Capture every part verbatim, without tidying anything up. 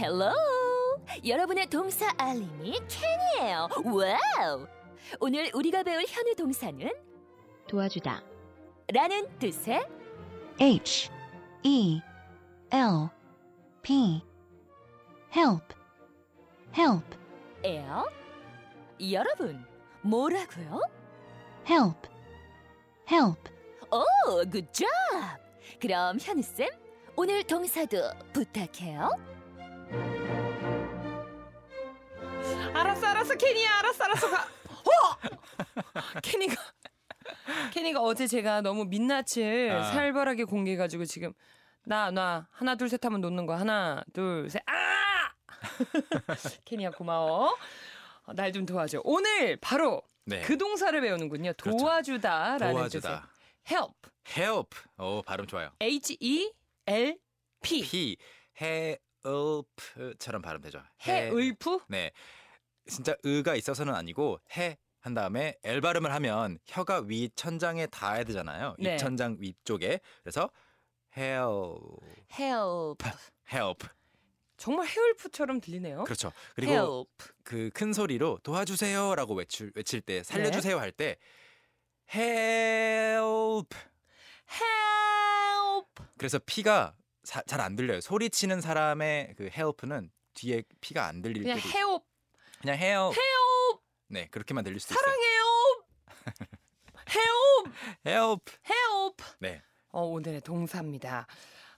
헬로우! 여러분의 동사 알림이 캔이에요. 와우! 오늘 우리가 배울 현우 동사는 도와주다 라는 뜻의 H, E, L, P help, help 에요. 여러분, 뭐라고요? help, help 오, 굿잡! 그럼 현우쌤, 오늘 동사도 부탁해요. 알았어, 알았어, 캐니야, 알았어, 알았어. 가. 어! 캐니가, 캐니가 어제 제가 너무 민낯을 아. 살벌하게 공개해가지고 지금 나, 나 하나, 둘, 셋 하면 놓는 거야. 하나, 둘, 셋. 아! 캐니야, 고마워. 날 좀 도와줘. 오늘 바로 네. 그 동사를 배우는군요. 도와주다라는 그렇죠. 도와주다. 뜻의 help. help. 오, 발음 좋아요. H E L P. P. help처럼 발음되죠. help. 네, 진짜 의가 있어서는 아니고 해 한 다음에 엘 발음을 하면 혀가 위 천장에 닿아야 되잖아요. 네. 입천장 위쪽에. 그래서 help. help. help. 정말 help처럼 들리네요. 그렇죠. 그리고 help. 그 큰 소리로 도와주세요라고 외칠 외칠 때 살려주세요 네. 할 때 help. help. 그래서 피가 잘 안 들려요. 소리치는 사람의 그 help는 뒤에 피가 안 들릴 때도 있어요. help. 그냥 help. help. 네, 그렇게만 들릴 수도 사랑해요. 있어요. help. help. help. 네. 어, 오늘의 동사입니다.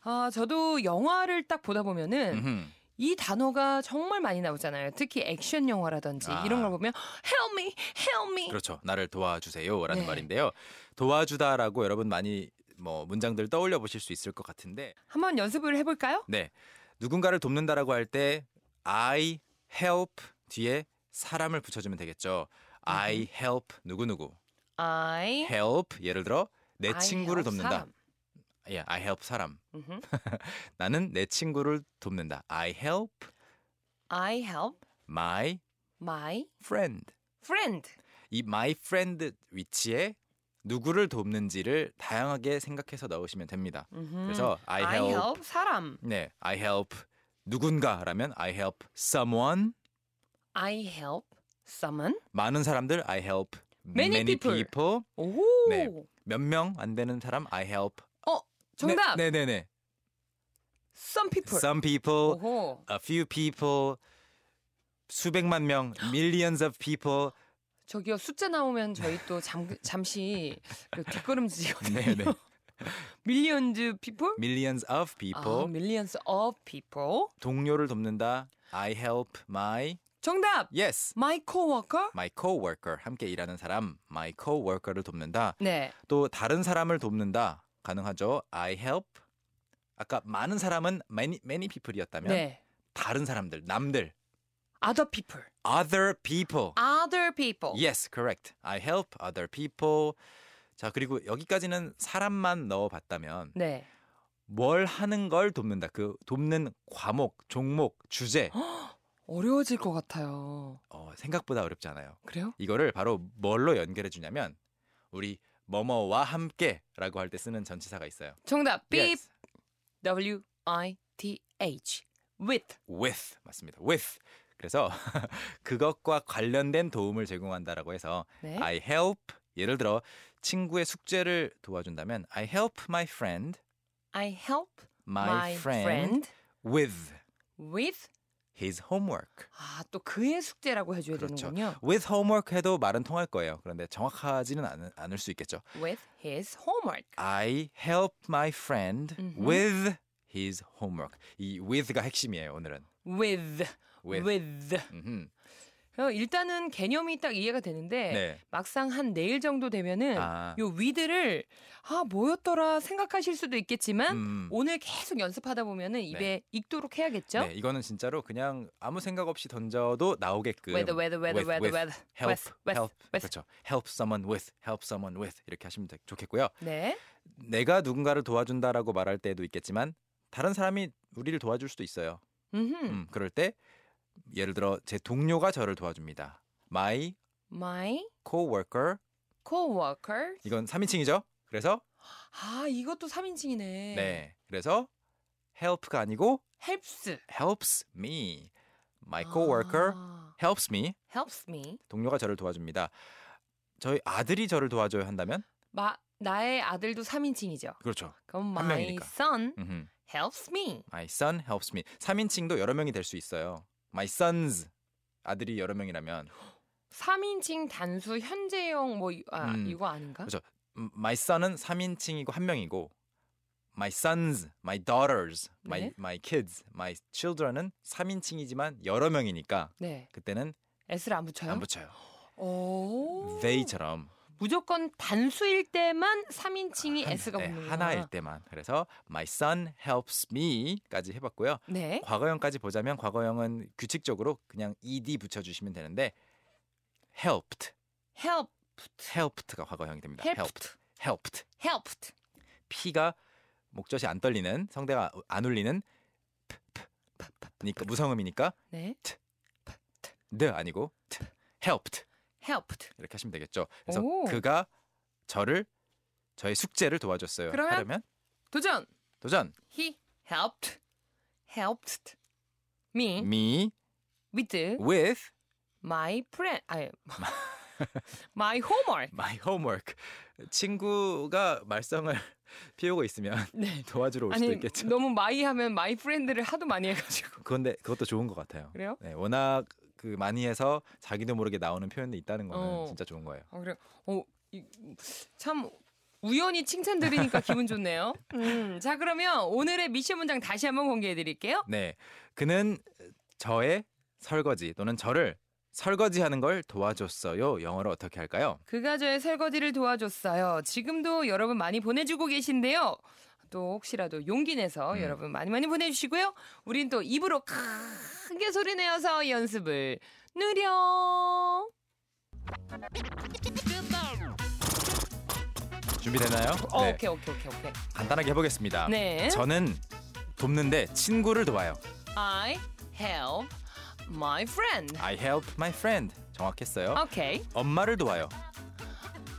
아, 저도 영화를 딱 보다 보면은 음흠. 이 단어가 정말 많이 나오잖아요. 특히 액션 영화라든지 아. 이런 걸 보면 help me, help me. 그렇죠. 나를 도와주세요라는 네. 말인데요. 도와주다라고 여러분 많이 뭐 문장들 떠올려 보실 수 있을 것 같은데 한번 연습을 해볼까요? 네, 누군가를 돕는다라고 할 때 I help 뒤에 사람을 붙여주면 되겠죠. I help 누구누구. I help 예를 들어 내 I 친구를 돕는다. 사람. Yeah, I help 사람. 나는 내 친구를 돕는다. I help. I help. My. My. Friend. Friend. 이 my friend 위치에 누구를 돕는지를 다양하게 생각해서 넣으시면 됩니다. 음흠. 그래서 I help, I help 사람. 네, I help 누군가라면 I help someone. I help someone. 많은 사람들 I help many, many people. people. 오. 네, 몇 명 안 되는 사람 I help. 어, 정답. 네, 네, 네. Some people. Some people. 오호. A few people. 수백만 명. Millions of people. 저기요, 숫자 나오면 저희 또 잠, 잠시 뒷걸음질이거든요. Millions people? Millions of people. 아, millions of people. 동료를 돕는다. I help my. 정답. Yes. My coworker. My coworker. 함께 일하는 사람. My coworker를 돕는다. 네. 또 다른 사람을 돕는다. 가능하죠. I help. 아까 많은 사람은 many, many people이었다면 네. 다른 사람들, 남들. Other people. Other people. Other people. Yes, correct. I help other people. 자, 그리고 여기까지는 사람만 넣어봤다면 네. 뭘 하는 걸 돕는다. 그 돕는 과목, 종목, 주제. 어려워질 것 같아요. 어, 생각보다 어렵지 않아요. 그래요? 이거를 바로 뭘로 연결해 주냐면 우리 뭐뭐와 함께라고 할 때 쓰는 전치사가 있어요. 정답. Yes. W I T H. With. With. 맞습니다. With. 그래서 그것과 관련된 도움을 제공한다라고 해서 네? I help 예를 들어 친구의 숙제를 도와준다면 I help my friend I help my, my friend, friend with with his homework 아, 또 그의 숙제라고 해줘야 그렇죠. 되는군요. with homework 해도 말은 통할 거예요. 그런데 정확하지는 않, 않을 수 있겠죠. with his homework I help my friend 음흠. with his homework 이 with가 핵심이에요 오늘은 with With. with. 일단은 개념이 딱 이해가 되는데 네. 막상 한 내일 정도 되면은 아. 요 with를 아 뭐였더라 생각하실 수도 있겠지만 음. 오늘 계속 연습하다 보면은 입에 네. 익도록 해야겠죠. 네, 이거는 진짜로 그냥 아무 생각 없이 던져도 나오게끔 with, with, with, with, with, with. help, with. help, with. 그렇죠. help someone with, help someone with 이렇게 하시면 좋겠고요. 네. 내가 누군가를 도와준다라고 말할 때도 있겠지만 다른 사람이 우리를 도와줄 수도 있어요. 음, 그럴 때 예를 들어 제 동료가 저를 도와줍니다. My, my coworker, coworker. 이건 삼인칭이죠. 그래서 아 이것도 삼인칭이네. 네, 그래서 help가 아니고 helps. helps me. My coworker 아. helps me. helps me. 동료가 저를 도와줍니다. 저희 아들이 저를 도와줘야 한다면? 마, 나의 아들도 삼인칭이죠. 그렇죠. 그럼 my 명이니까. son 음흠. helps me. My son helps me. 삼인칭도 여러 명이 될 수 있어요. My sons. 아들이 여러 명이라면. 삼인칭 단수 현재형 뭐 아, 음, 이거 아닌가? 그렇죠. My son은 삼인칭이고 한 명이고 my sons, my daughters, my, 네? my kids, my children은 삼인칭이지만 여러 명이니까 네. 그때는 s를 안 붙여요? 안 붙여요. 오~ they처럼. 무조건 단수일 때만 삼인칭이 한, s가 네, 붙는구나. 하나일 때만. 그래서 my son helps me까지 해봤고요. 네. 과거형까지 보자면 과거형은 규칙적으로 그냥 ed 붙여주시면 되는데 helped. helped. helped가 과거형이 됩니다. helped. helped. helped. p가 목젖이 안 떨리는, 성대가 안 울리는 p니까 무성음이니까 네. t 드 아니고 t helped. helped. 이렇게 하시면 되겠죠. 그래서 오. 그가 저를 저의 숙제를 도와줬어요. 하려면 도전. 도전. He helped helped me me with with my friend 아니 my homework. my homework. 친구가 말썽을 피우고 있으면 네. 도와주러 올 아니, 수도 있겠죠. 너무 my 하면 my friend를 하도 많이 해가지고. 그런데 그것도 좋은 것 같아요. 그래요? 네, 워낙 그 많이 해서 자기도 모르게 나오는 표현도 있다는 거는 어. 진짜 좋은 거예요. 아, 그래요? 어, 이, 참 우연히 칭찬드리니까 기분 좋네요. 음, 자 그러면 오늘의 미션 문장 다시 한번 공개해드릴게요. 네, 그는 저의 설거지 또는 저를 설거지하는 걸 도와줬어요. 영어로 어떻게 할까요? 그가 저의 설거지를 도와줬어요. 지금도 여러분 많이 보내주고 계신데요. 또 혹시라도 용기 내서 음. 여러분 많이 많이 보내주시고요. 우린 또 입으로 크게 소리 내어서 연습을 누려. 준비되나요? 어, 네. 오케이, 오케이, 오케이, 오케이. 간단하게 해보겠습니다. 네. 저는 돕는데 친구를 도와요. I help my friend. I help my friend. 정확했어요. 오케이. 엄마를 도와요.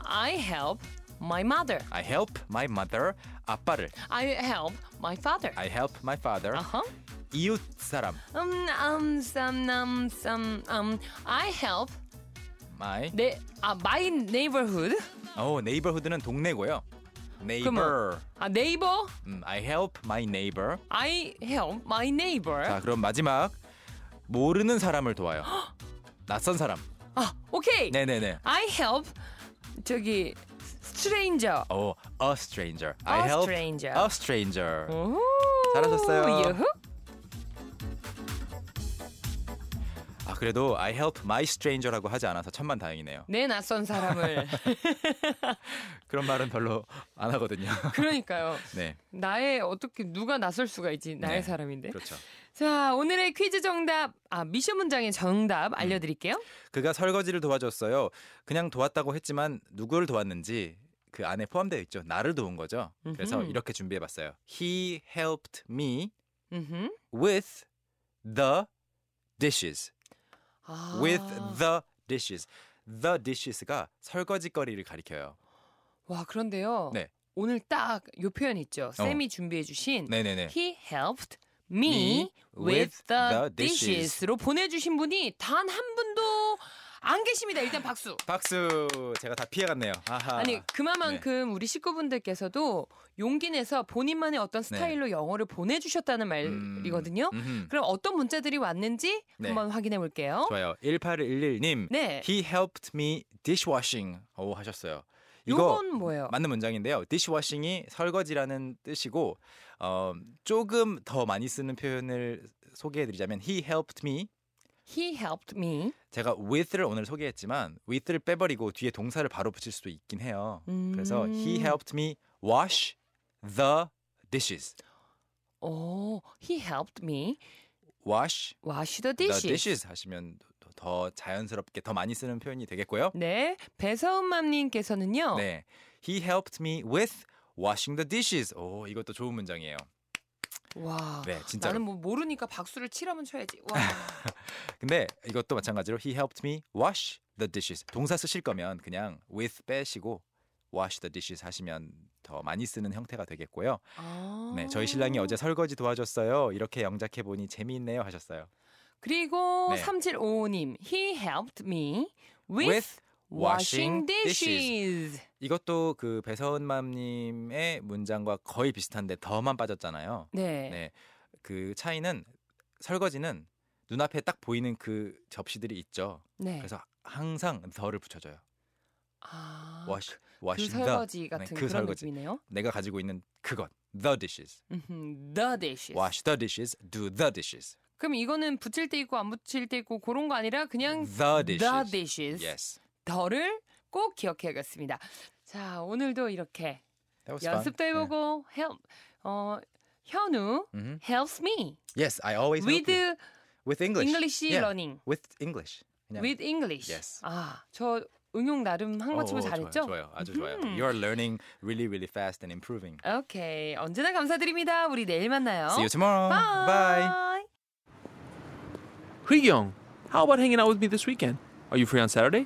I help my mother. I help my mother. 아빠를. I help my father. I help my father. Uh-huh. 이웃 사람. Um, um, some, um, some, um, I help my 내 아 my neighborhood. 오, neighborhood는 동네고요. neighbor. 아, neighbor? 음, I help my neighbor. I help my neighbor. 자, 그럼 마지막 모르는 사람을 도와요. 낯선 사람. 아, 오케이. 네, 네, 네. I help 저기 stranger. 오, oh, a stranger. A I help stranger. a stranger. 오우, 잘하셨어요. 유후. 아 그래도 I help my stranger라고 하지 않아서 천만 다행이네요. 내 낯선 사람을. 그런 말은 별로 안 하거든요. 그러니까요. 네. 나의 어떻게 누가 낯설 수가 있지? 나의 네, 사람인데. 그렇죠. 자 오늘의 퀴즈 정답, 아 미션 문장의 정답 알려드릴게요. 음. 그가 설거지를 도와줬어요. 그냥 도왔다고 했지만 누구를 도왔는지 그 안에 포함되어 있죠. 나를 도운 거죠. 음흠. 그래서 이렇게 준비해봤어요. He helped me 음흠. with the dishes. 아. With the dishes. The dishes가 설거지거리를 가리켜요. 와 그런데요. 네. 오늘 딱 요 표현 있죠. 어. 쌤이 준비해주신 네네네. He helped me with the dishes로 보내주신 분이 단 한 분도 안 계십니다. 일단 박수. 박수. 제가 다 피해갔네요. 아하. 아니 그만큼 네. 우리 식구분들께서도 용기 내서 본인만의 어떤 스타일로 네. 영어를 보내주셨다는 말이거든요. 음, 그럼 어떤 문자들이 왔는지 네. 한번 확인해 볼게요. 좋아요. 일팔일일 님. 네. He helped me dishwashing. 오 하셨어요. 이거 이건 뭐예요? 맞는 문장인데요. dishwashing이 설거지라는 뜻이고 어, 조금 더 많이 쓰는 표현을 소개해드리자면 he helped me. He helped me. 제가 with를 오늘 소개했지만 with를 빼버리고 뒤에 동사를 바로 붙일 수도 있긴 해요. 음. 그래서 he helped me wash the dishes. 오, he helped me wash, wash the dishes. The dishes 하시면 더 자연스럽게 더 많이 쓰는 표현이 되겠고요. 네, 배서은맘님께서는요. 네, he helped me with washing the dishes. 오, 이것도 좋은 문장이에요. 와, 네, 진짜로. 나는 뭐 모르니까 박수를 치라면 쳐야지. 와. 근데 이것도 마찬가지로 he helped me wash the dishes. 동사 쓰실 거면 그냥 with 빼시고 wash the dishes 하시면 더 많이 쓰는 형태가 되겠고요. 아~ 네, 저희 신랑이 어제 설거지 도와줬어요. 이렇게 영작해보니 재미있네요 하셨어요. 그리고 네. 삼칠오오 님, He helped me with, with washing dishes. 이것도 그 배서은맘님의 문장과 거의 비슷한데 더만 빠졌잖아요. 네. 네. 그 차이는 설거지는 눈앞에 딱 보이는 그 접시들이 있죠. 네. 그래서 항상 더를 붙여줘요. 아, wash, wash 그 설거지 the. 같은 네, 그 그런 느낌이네요. 내가 가지고 있는 그것, the dishes. the dishes. Wash the dishes, do the dishes. 그럼 이거는 붙일 때 있고 안 붙일 때 있고 그런 거 아니라 그냥 the dishes. The dishes. Yes. 더를 꼭 기억해야겠습니다. 자, 오늘도 이렇게 연습도 fun. 해보고 yeah. help. 어, 현우 mm-hmm. helps me. Yes, I always with help you. With English. English yeah. learning. With English. 그냥. With English. Yes. 아, 저 응용 나름 한국어치고 잘했죠? 좋아요, 좋아요. 아주 좋아요. You are learning really, really fast and improving. Okay. 언제나 감사드립니다. 우리 내일 만나요. See you tomorrow. Bye. Bye. Hee-young, how about hanging out with me this weekend? Are you free on Saturday?